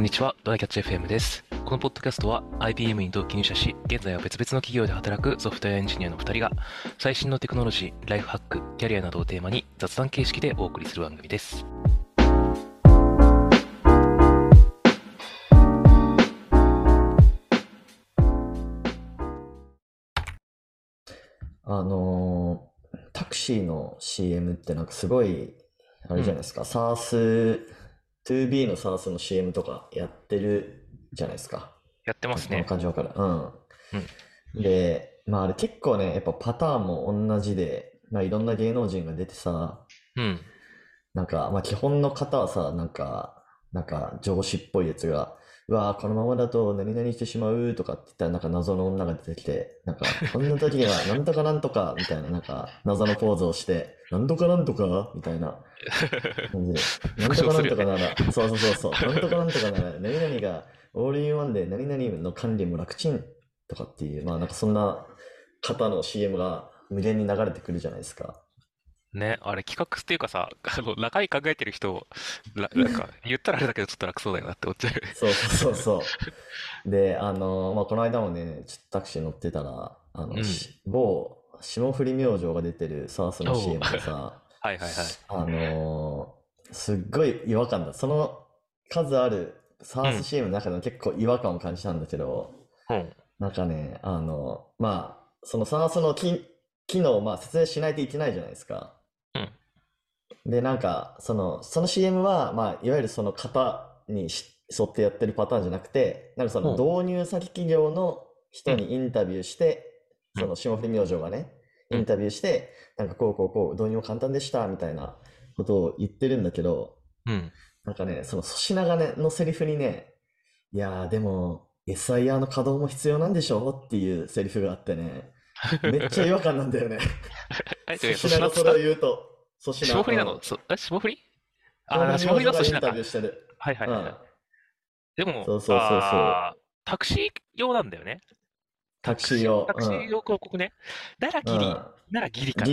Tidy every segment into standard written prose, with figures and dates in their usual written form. こんにちは、ドライキャッチ FM です。このポッドキャストは IBM に同期入社し、現在は別々の企業で働くソフトウェアエンジニアの2人が、最新のテクノロジー、ライフハック、キャリアなどをテーマに雑談形式でお送りする番組です。タクシーの CM ってなんかすごいあれじゃないですか、SaaS、2B の SaaS の CM とかやってるじゃないですか。やってますね。感じわかる。うん。で、まああれ結構ね、やっぱパターンも同じで、まあいろんな芸能人が出てさ、なんかまあ基本の方はさ、なんか上司っぽいやつが、うわーこのままだと何々してしまうとかって言ったらなんか謎の女が出てきて、なんかこんな時にはなんとかなんとかみたいな、なんか謎のポーズをして、なんとかなんとかみたいな感じで、なんとかなんとかなら、そうなんとかなんとかなら何々がオールインワンで何々の管理も楽ちんとかっていう、まあなんかそんな方の CM が無限に流れてくるじゃないですかね。あれ企画っていうかさ、中身考えてる人をなんか言ったらあれだけどちょっと楽そうだよなって思っちゃう。そうで、まあ、この間もねちょっとタクシー乗ってたら某霜降り明星が出てるSaaSの CM でさはいはいはい、すっごい違和感だ、その数あるSaaS CM の中でも結構違和感を感じたんだけど、なんかねまあそのSaaSの機能をまあ説明しないといけないじゃないですか。で、なんかその CM は、まあ、いわゆるその型に沿ってやってるパターンじゃなくて、なんかその導入先企業の人にインタビューして、その霜降り明星がね、インタビューして、なんかこう導入も簡単でしたみたいなことを言ってるんだけど、なんかね、その粗品がねのセリフにね、いやーでも SIR の稼働も必要なんでしょっていうセリフがあってね、めっちゃ違和感なんだよね。粗品がそれを言うと、霜降りなの？霜降り？霜降りの粗品か。はいはいはい。でも、タクシー用なんだよね。タクシー用広告ね。ならギリか。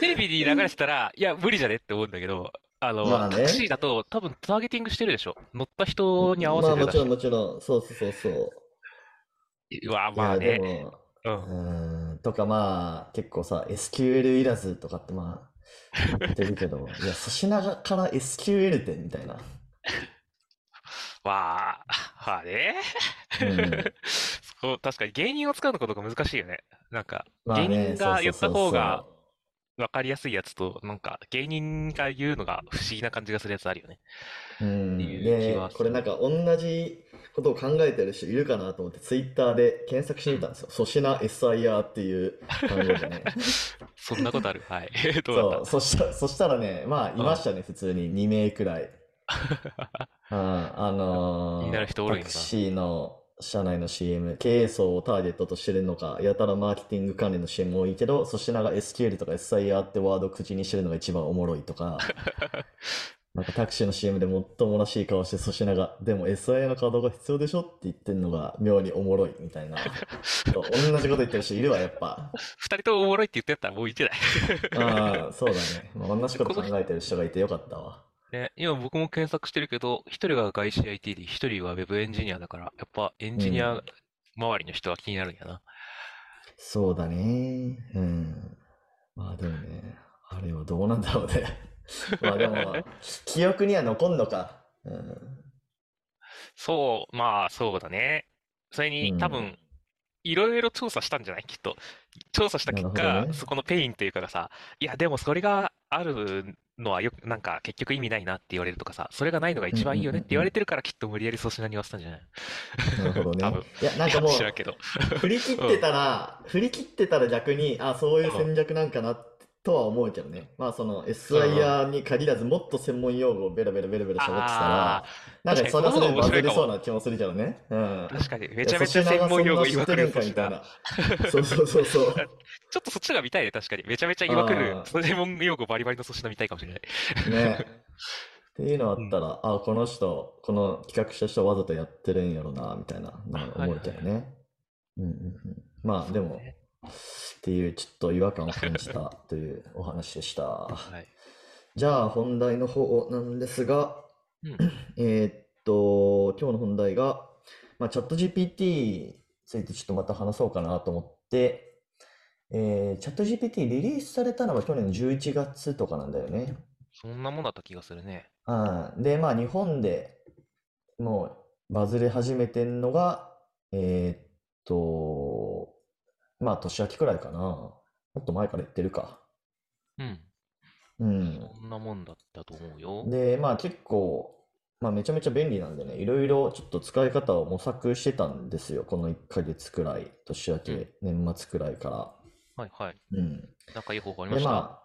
テレビに流れてたら、いや無理じゃねって思うんだけど、タクシーだと多分ターゲティングしてるでしょ。乗った人に合わせて。まあもちろん。そう。まあね、とかまあ結構さ SQL いらずとかってまあ言ってるけどいや粗品から SQL ってみたいなわあれ、確かに芸人を使うのかどうか難しいよね。なんか芸人が言った方が分かりやすいやつと、なんか芸人が言うのが不思議な感じがするやつあるよね。でこれなんか同じことを考えてる人いるかなと思ってツイッターで検索してみたんですよ。粗品 SIR っていう単語でねそんなことある。はいどうだった？そしたらね、まあいましたね、普通に2名くらいタクシーの社内の CM、 経営層をターゲットとしてるのか、やたらマーケティング関連の CM 多いけど、粗品が SQL とか SIR ってワードを口にしてるのが一番おもろいとかなんかタクシーの CM で最もらしい顔して粗品が、でも SIA の稼働が必要でしょって言ってるのが妙におもろいみたいな同じこと言ってる人いるわ、やっぱ2人とおもろいって言ってたらもういけないそうだね、まあ、同じこと考えてる人がいてよかったわ、ね、今僕も検索してるけど、1人が外資 IT で1人は Web エンジニアだから、やっぱエンジニア周りの人は気になるんやな、そうだね。まあでもね、あれはどうなんだろうねまあでも記憶には残んのか、そうまあそうだね。それに多分いろいろ調査したんじゃない、きっと調査した結果、そこのペインというかがさ、いやでもそれがあるのはよくなんか結局意味ないなって言われるとかさ、それがないのが一番いいよねって言われてるから、きっと無理やり粗品に言わせたんじゃない。なるほどね。いやなんかもう振り切ってたら逆にそういう戦略なんかなってとは思うけどね。まあその SIR に限らずもっと専門用語をベラベラ喋ってたら、なんかそれはそれでバズりそうな気もするけどね。確かにめちゃめちゃ専門用語言わくるみたいな。そう。ちょっとそっちが見たいね、確かに。めちゃめちゃ言わくる専門用語バリバリの粗品見たいかもしれない。ね。っていうのあったら、この人この企画した人わざとやってるんやろなみたいな思うけどね。まあでも。っていうちょっと違和感を感じたというお話でした、はい、じゃあ本題の方なんですが、今日の本題が、チャット GPT についてちょっとまた話そうかなと思って、チャット GPT リリースされたのは去年の11月とかなんだよね。そんなもんだった気がするね。で、日本でもうバズり始めてんのが、年明けくらいかな。もっと前から言ってるか。そんなもんだったと思うよ。で、結構、めちゃめちゃ便利なんでね、いろいろちょっと使い方を模索してたんですよ、この1ヶ月くらい、年明け、年末くらいから。なんかいい方法ありました？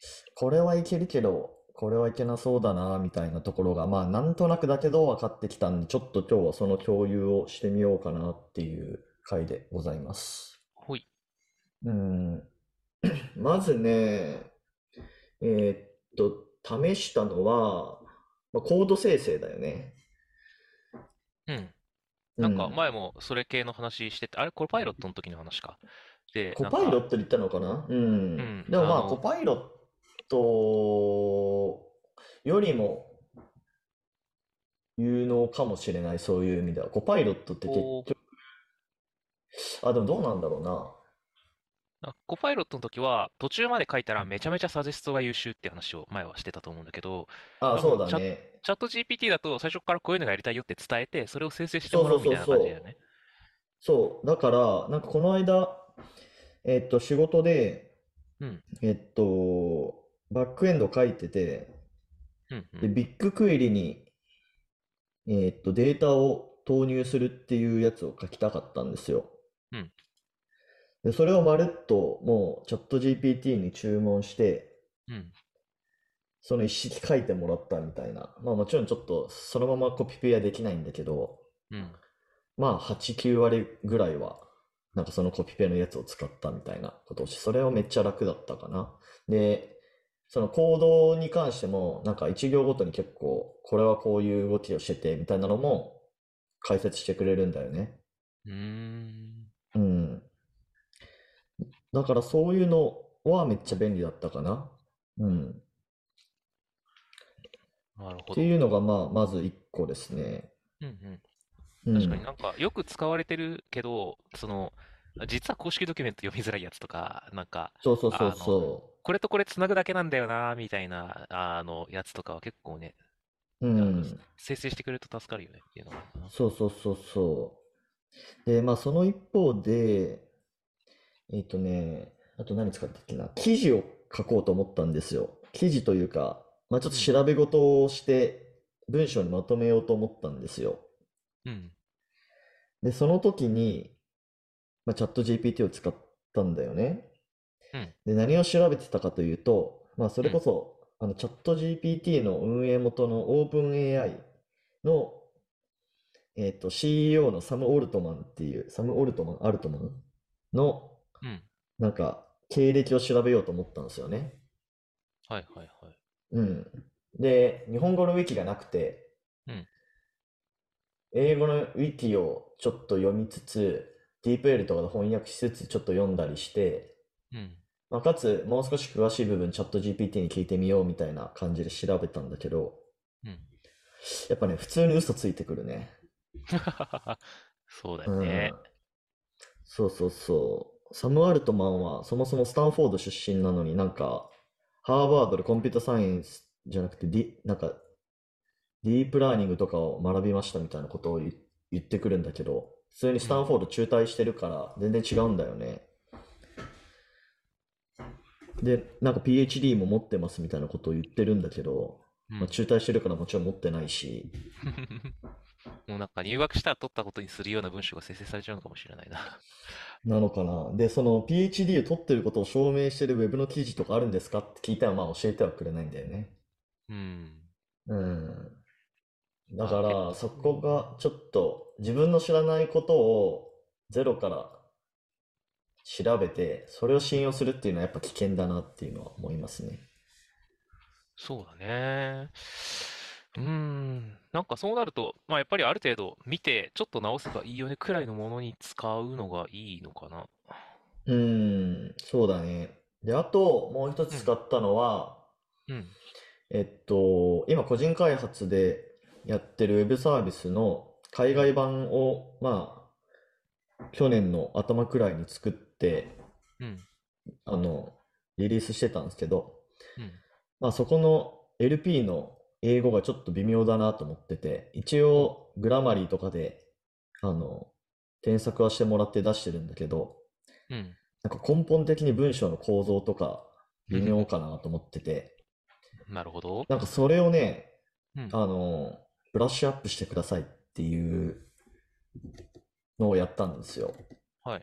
で、これはいけるけど、これはいけなそうだな、みたいなところが、なんとなくだけど分かってきたんで、ちょっと今日はその共有をしてみようかなっていう回でございます。まずね、試したのは、コード生成だよね。なんか前もそれ系の話してて、あれコパイロットの時の話か。で、コパイロットで言ったのかな。でもコパイロットよりも有能かもしれない、そういう意味では。コパイロットって結局、でもどうなんだろうな。コパイロットの時は途中まで書いたらめちゃめちゃサジェストが優秀って話を前はしてたと思うんだけど、そうだね。チャット GPT だと最初からこういうのがやりたいよって伝えて、それを生成してもらうみたいな感じだよね。そう、だからなんかこの間、仕事で、バックエンド書いてて、でビッグクエリに、データを投入するっていうやつを書きたかったんですよ。でそれをまるっともうチャット GPT に注文して、その一式書いてもらったみたいな。もちろんちょっとそのままコピペはできないんだけど、8、9割ぐらいはなんかそのコピペのやつを使ったみたいなことをして、それはめっちゃ楽だったかな。で、そのコードに関してもなんか1行ごとに結構これはこういう動きをしててみたいなのも解説してくれるんだよね。だからそういうのはめっちゃ便利だったかな。なるほど。っていうのがまず1個ですね。確かになんかよく使われてるけど、その実は公式ドキュメント読みづらいやつとか、なんかこれとこれつなぐだけなんだよなみたいなやつとかは結構ね、生成してくれると助かるよねっていうのが。でその一方で。あと何使ったっけな、記事を書こうと思ったんですよ。記事というか、ちょっと調べ事をして、文章にまとめようと思ったんですよ。で、その時に、チャット GPT を使ったんだよね。で、何を調べてたかというと、それこそ、チャット GPT の運営元の OpenAI の、CEO のサム・オルトマンの、なんか経歴を調べようと思ったんですよね。で、日本語のウィキがなくて、英語のウィキをちょっと読みつつ、DeepL とかで翻訳しつつちょっと読んだりして、かつもう少し詳しい部分チャット GPT に聞いてみようみたいな感じで調べたんだけど、やっぱね、普通に嘘ついてくるね。そうだよね。サム・アルトマンはそもそもスタンフォード出身なのに、なんかハーバードでコンピュータサイエンスじゃなくてなんかディープラーニングとかを学びましたみたいなことを言ってくるんだけど、普通にスタンフォード中退してるから全然違うんだよね。で、なんか PhD も持ってますみたいなことを言ってるんだけど、中退してるからもちろん持ってないし。もうなんか入学したら取ったことにするような文章が生成されちゃうのかもしれないな。なのかな。で、その PhD を取ってることを証明してるウェブの記事とかあるんですかって聞いたら、教えてはくれないんだよね。だからそこがちょっと自分の知らないことをゼロから調べて、それを信用するっていうのはやっぱ危険だなっていうのは思いますね。そうだね。なんかそうなると、やっぱりある程度見てちょっと直せばいいよねくらいのものに使うのがいいのかな。そうだね。で、あともう一つ使ったのは、今個人開発でやってるウェブサービスの海外版を、まあ、去年の頭くらいに作って、うん、リリースしてたんですけど、うん、まあ、そこの LP の英語がちょっと微妙だなと思ってて、一応グラマリーとかで添削はしてもらって出してるんだけど、うん、なんか根本的に文章の構造とか微妙かなと思ってて、うん、なるほど。なんかそれをね、うん、ブラッシュアップしてくださいっていうのをやったんですよ。はい。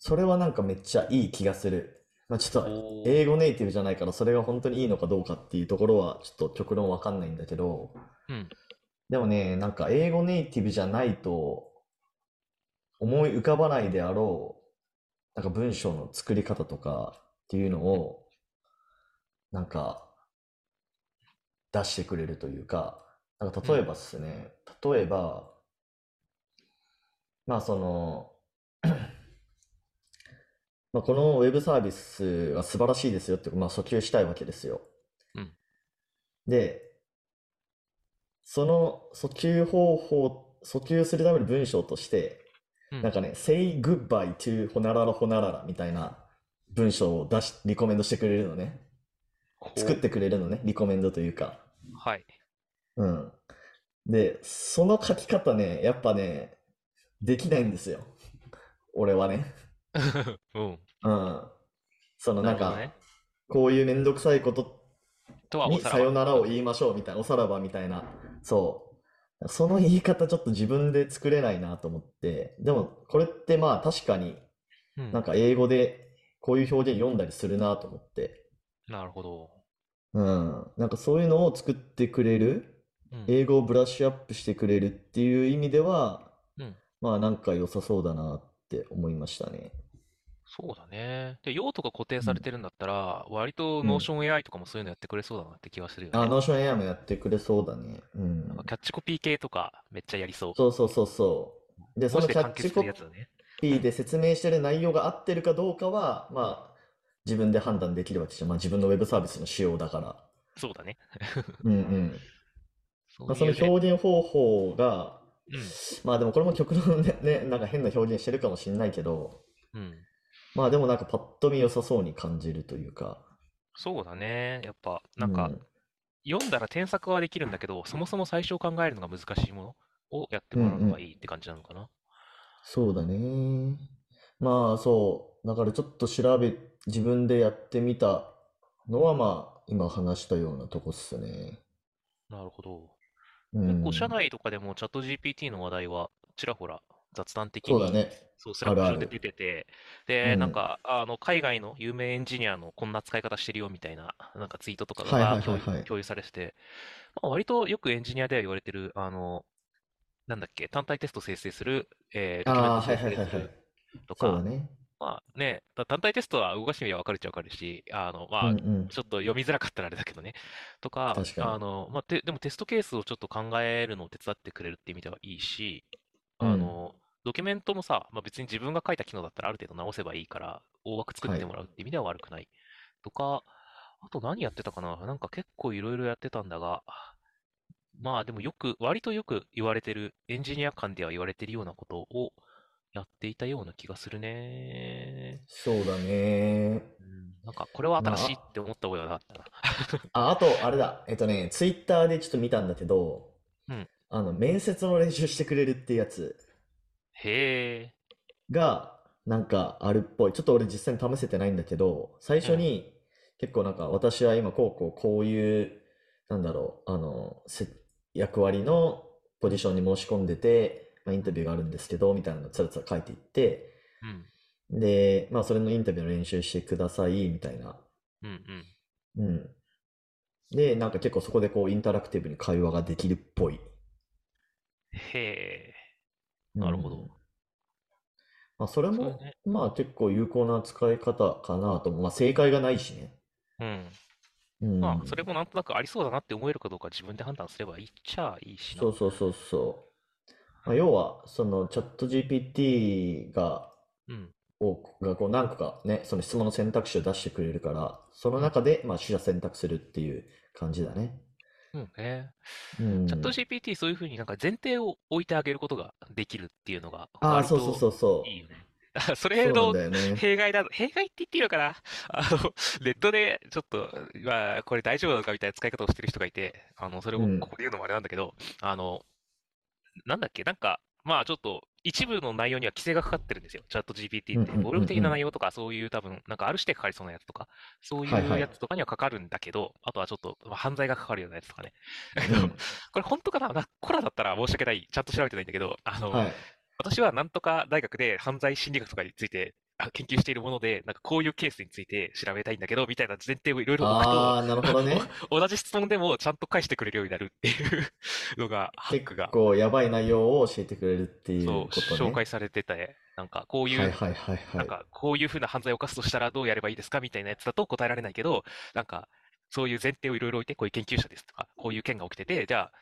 それはなんかめっちゃいい気がする。まあ、ちょっと英語ネイティブじゃないからそれが本当にいいのかどうかっていうところはちょっと極論わかんないんだけど、うん、でもね、なんか英語ネイティブじゃないと思い浮かばないであろうなんか文章の作り方とかっていうのをなんか出してくれるというか、なんか例えばですね、うん、例えばまあそのまあ、このウェブサービスは素晴らしいですよって、まあ、訴求したいわけですよ、うん、でその訴求方法、訴求するための文章として、うん、なんかね Say goodbye to ほなららほなららみたいな文章をリコメンドしてくれるのね、作ってくれるのね、リコメンドというか、はい、うん、でその書き方ね、やっぱねできないんですよ俺はねうんうん、そのなんか、ね、こういうめんどくさいことにさよならを言いましょうみたいな、おさらばみたいな、そうその言い方ちょっと自分で作れないなと思って、でもこれってまあ確かになんか英語でこういう表現読んだりするなと思って、うん、なるほど、うん、なんかそういうのを作ってくれる、うん、英語をブラッシュアップしてくれるっていう意味では、うん、まあなんか良さそうだなって思いましたね。そうだね。で、用途が固定されてるんだったら、うん、割と NotionAI とかもそういうのやってくれそうだなって気がするよね。あ、NotionAI もやってくれそうだね。うん。なんかキャッチコピー系とかめっちゃやりそう。そうそうそうそう。で、そのキャッチコピーで説明してる内容が合ってるかどうかは、まあ、自分で判断できるわけじゃん。まあ、自分のウェブサービスの仕様だから。そうだね。うんうん。まあ、その表現方法が、うん、まあでもこれも極論でね、なんか変な表現してるかもしれないけど、うん。まあでもなんかパッと見良さそうに感じるというか。そうだね。やっぱなんか、うん、読んだら添削はできるんだけど、そもそも最初考えるのが難しいものをやってもらうのがいいって感じなのかな、うんうん、そうだね。まあそうだからちょっと自分でやってみたのはまあ今話したようなとこっすね。なるほど、うん、結構社内とかでもチャット GPT の話題はちらほら雑談的にそうだね、そうスラップ上で出てて、で、うん、なんか海外の有名エンジニアのこんな使い方してるよみたいな、なんかツイートとかが共有されてて、まあ、割とよくエンジニアでは言われてるなんだっけ、単体テスト生成する、ドキュメント生成するとか、ね、まあね、単体テストは動かしてみれば分かるっちゃ分かるし、まあ、うんうん、ちょっと読みづらかったらあれだけどね、とか、まあ、でもテストケースをちょっと考えるのを手伝ってくれるって意味ではいいし、うん、ドキュメントもさ、まあ、別に自分が書いた機能だったらある程度直せばいいから、大枠作ってもらうって意味では悪くない。はい、とか、あと何やってたかな、なんか結構いろいろやってたんだが、まあでも割とよく言われてる、エンジニア間では言われてるようなことをやっていたような気がするね。そうだね。なんかこれは新しいって思った覚えはなかったな。あと、あれだ、ツイッターでちょっと見たんだけど、うん、面接の練習してくれるってやつ。へーがなんかあるっぽい。ちょっと俺実際に試せてないんだけど、最初に結構なんか私は今こういうなんだろう役割のポジションに申し込んでて、まあ、インタビューがあるんですけどみたいなのをつらつら書いていって、うん、でまあそれのインタビューの練習してくださいみたいな、うんうんうん、でなんか結構そこでインタラクティブに会話ができるっぽい。へー、なるほど、うん、まあ、それもそれ、ね、まあ結構有効な使い方かなと、まあ、正解がないしね、うん、うん、まあそれもなんとなくありそうだなって思えるかどうか自分で判断すればいいっちゃいいしな。そうそうそうそう、まあ、要はそのチャット GPT が、うん、が何個かね、その質問の選択肢を出してくれるから、その中でまあ取捨選択するっていう感じだね。そうね。うん、チャット GPT そういうふうになんか前提を置いてあげることができるっていうのがああ、割そうそうとそうそいいよね。それそうなんのだよね。弊害って言っていいのかな。ネットでちょっと、まあ、これ大丈夫なのかみたいな使い方をしてる人がいて、それうをこん。こで言うのもあれなんだけど、なんだっけ、なんか、まあちょっと一部の内容には規制がかかってるんですよ、チャット GPT うっんて。うん暴うん力う的なん。内容とか、そういう多分、なんかある指定かかりそうなやつとか、そうはいいうはやい。つとかにはかかるんだけど、あとはちょっと、まあ、犯罪がかかるようなやつとかね。うこん。れ本当かな、コラだったら申し訳ない、ちゃんと調べてないんだけど、はい。私はなんとか大学で犯罪心理学とかについて研究しているもので、なんかこういうケースについて調べたいんだけど、みたいな前提をいろいろ置くと、ああ、なるほどね。同じ質問でもちゃんと返してくれるようになるっていう のが、ハッ結クが、構やばい内容を教えてくれるっていうそう、こと紹介ね。されてて、なんかこういはいう、はいはいはなんい。かこういうふうな犯罪を犯すとしたらどうやればいいですかみたいなやつだと答えられないけど、なんかそういう前提をいろいろ置いて、こういう研究者ですとか、こういう件が起きてて、じゃあ、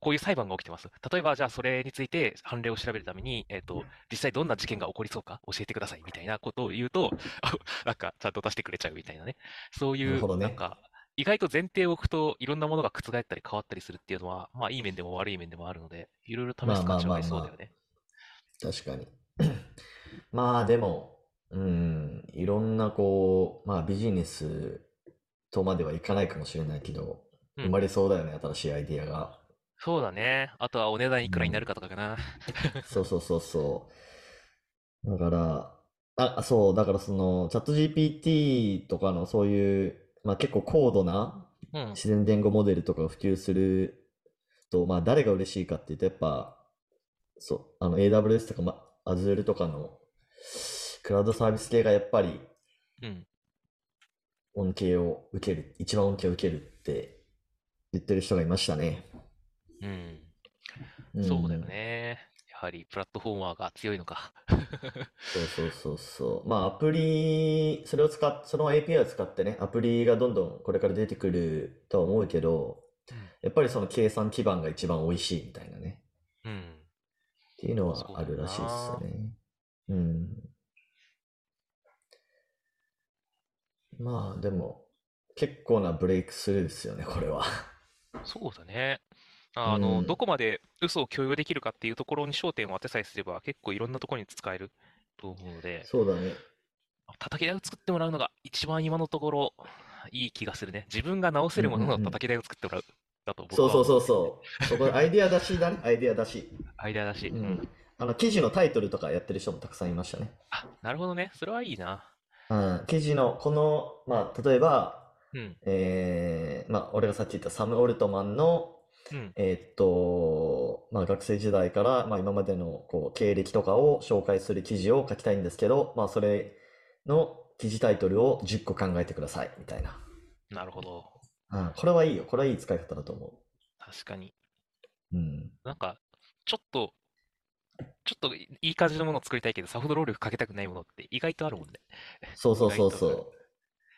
こういう裁判が起きてます。例えば、じゃあそれについて判例を調べるために、実際どんな事件が起こりそうか教えてくださいみたいなことを言うと、なんかちゃんと出してくれちゃうみたいなね。そうなるいう、ほどなんね。か意外と前提を置くといろんなものが覆ったり変わったりするっていうのは、まあいい面でも悪い面でもあるので、いろいろ試まあす価まあ値はまあありそうだよまね。あ、確かに。まあでも、いろんなまあビジネスとまではいかないかもしれないけど、う生ん。まれそうだよね、新しいアイディアが。そうだね。あとはお値段ういくらになん。るかとかかな。そうそうそうそう。だから、だからチャット GPT とかのそういう、まあ結構高度なうん。自然言語モデルとかを普及すると、まあ誰が嬉しいかっていうと、やっぱ、AWS とか、Azure とかのクラウドサービス系がやっぱりうん。一番恩恵を受けるって言ってる人がいましたね。うん。うそうだよん。ね。やはりプラットフォーマーが強いのか。まあ、その API を使ってね、アプリがどんどんこれから出てくるとは思うけど、うんやっぱりその計算基盤が一番美味しいみたいなね、うんっていうのそうはあだよるらしいっすよな。ね。うん。まあ、でも、結構なブレイクスルーですよね、これは。そうだね。うどん。こまで嘘を許容できるかっていうところに焦点を当てさえすれば、結構いろんなところに使えると思うので、そうだね。叩き台を作ってもらうのが一番今のところいい気がするね。自分が直うせんるもうののんうん。叩き台を作ってもらう。だと僕そうはそう思っそうてるね。そう。そこ、アイデア出しだね、アイデア出し。アイデアだし。うん。記事のタイトルとかやってる人もたくさんいましたね。あ、なるほどね。それはいいな。記事の、まあ、例えば、うん、まあ、俺がさっき言ったサム・オルトマンの、うん、まあ、学生時代から、まあ、今までの経歴とかを紹介する記事を書きたいんですけど、まあ、それの記事タイトルを10個考えてください、みたいな。なるほど。これはいいよ。これはいい使い方だと思確かに。う。なんか、ちょっと、ちょっといい感じのものを作りたいけど、さほど労力かけたくないものって意外とあるもんね。そう意そう外そうとある。そう。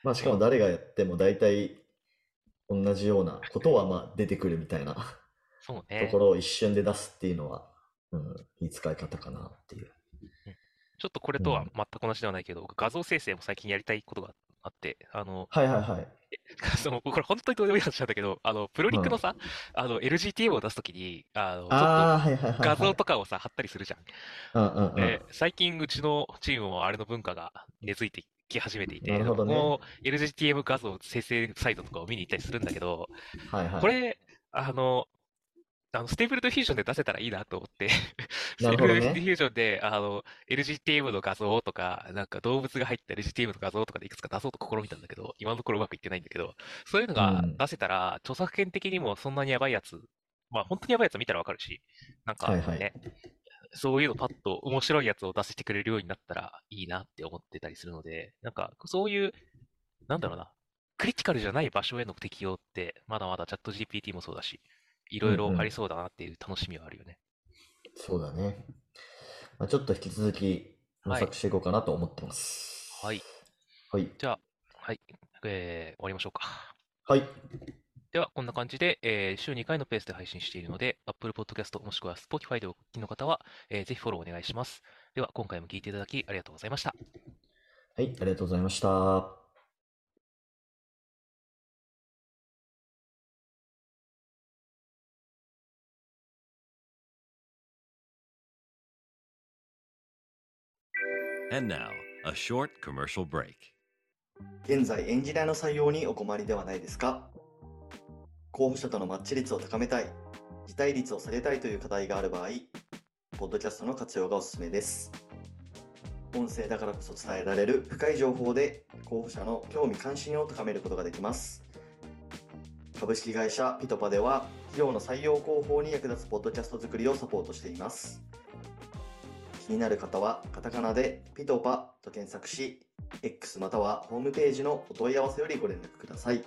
まあ、しかも誰がやっても大体同じようなことは、まあ、出てくるみたいな。そうとこね。ろを一瞬で出すっていうのは、いい使い方かなっていう。うんちょっとこれうとはん。全く同じではないけど、僕画像生成も最近やりたいことがあって、はいはいはい。これ本当にどうでもいい話なんだけど、プロリうクのん。さ、LGTM を出すときに、ちょっとああ、はいはいはい画は像とい。かをさ、貼ったりするじゃん。うんうんうん。で、最近うちのチームもあれの文化が根付いてき始めていなて、るほど僕ね。も LGTM 画像生成サイトとかを見に行ったりするんだけど、はいはこい。れ、あの、ステーブルディフュージョンで出せたらいいなと思って スなテるーブほどルディフね。ュージョンで、LGTM の画像とか、なんか動物が入った LGTM の画像とかでいくつか出そうと試みたんだけど、今のところうまくいってないんだけど、そういうのうがん。出せたら、著作権的にもそんなにやばいやつ、まあ本当にやばいやつは見たらわかるし、なんはかいはい。ね、そういうのパッと面白いやつを出してくれるようになったらいいなって思ってたりするので、なんかそういう、なんだろうな、クリティカルじゃない場所への適用って、まだまだチャット GPT もそうだし、いうんろいうろありん。そうだなっていう楽しみはあるよね。そうだね。まあ、ちょっと引き続き模はい。索していこうかなと思ってます。はい。はい。じゃあ、はい。終わりましょうか。はい。では、こんな感じで、週2回のペースで配信しているので、Apple Podcast もしくは Spotify でお聞きの方は、ぜひフォローお願いします。では、今回も聞いていただきありがとうございました。ありがとうございました。And now, a short commercial break. 現在エンジニアの採用にお困りではないですか？候補者とのマッチ率を高めたい、辞退率を下げたいという課題がある場合、ポッドキャストの活用がおすすめです。音声だからこそ伝えられる深い情報で候補者の興味関心を高めることができます。株式会社ピトパでは企業の採用広報に役立つポッドキャスト作りをサポートしています。気になる方はカタカナでピトパと検索し、X またはホームページのお問い合わせよりご連絡ください。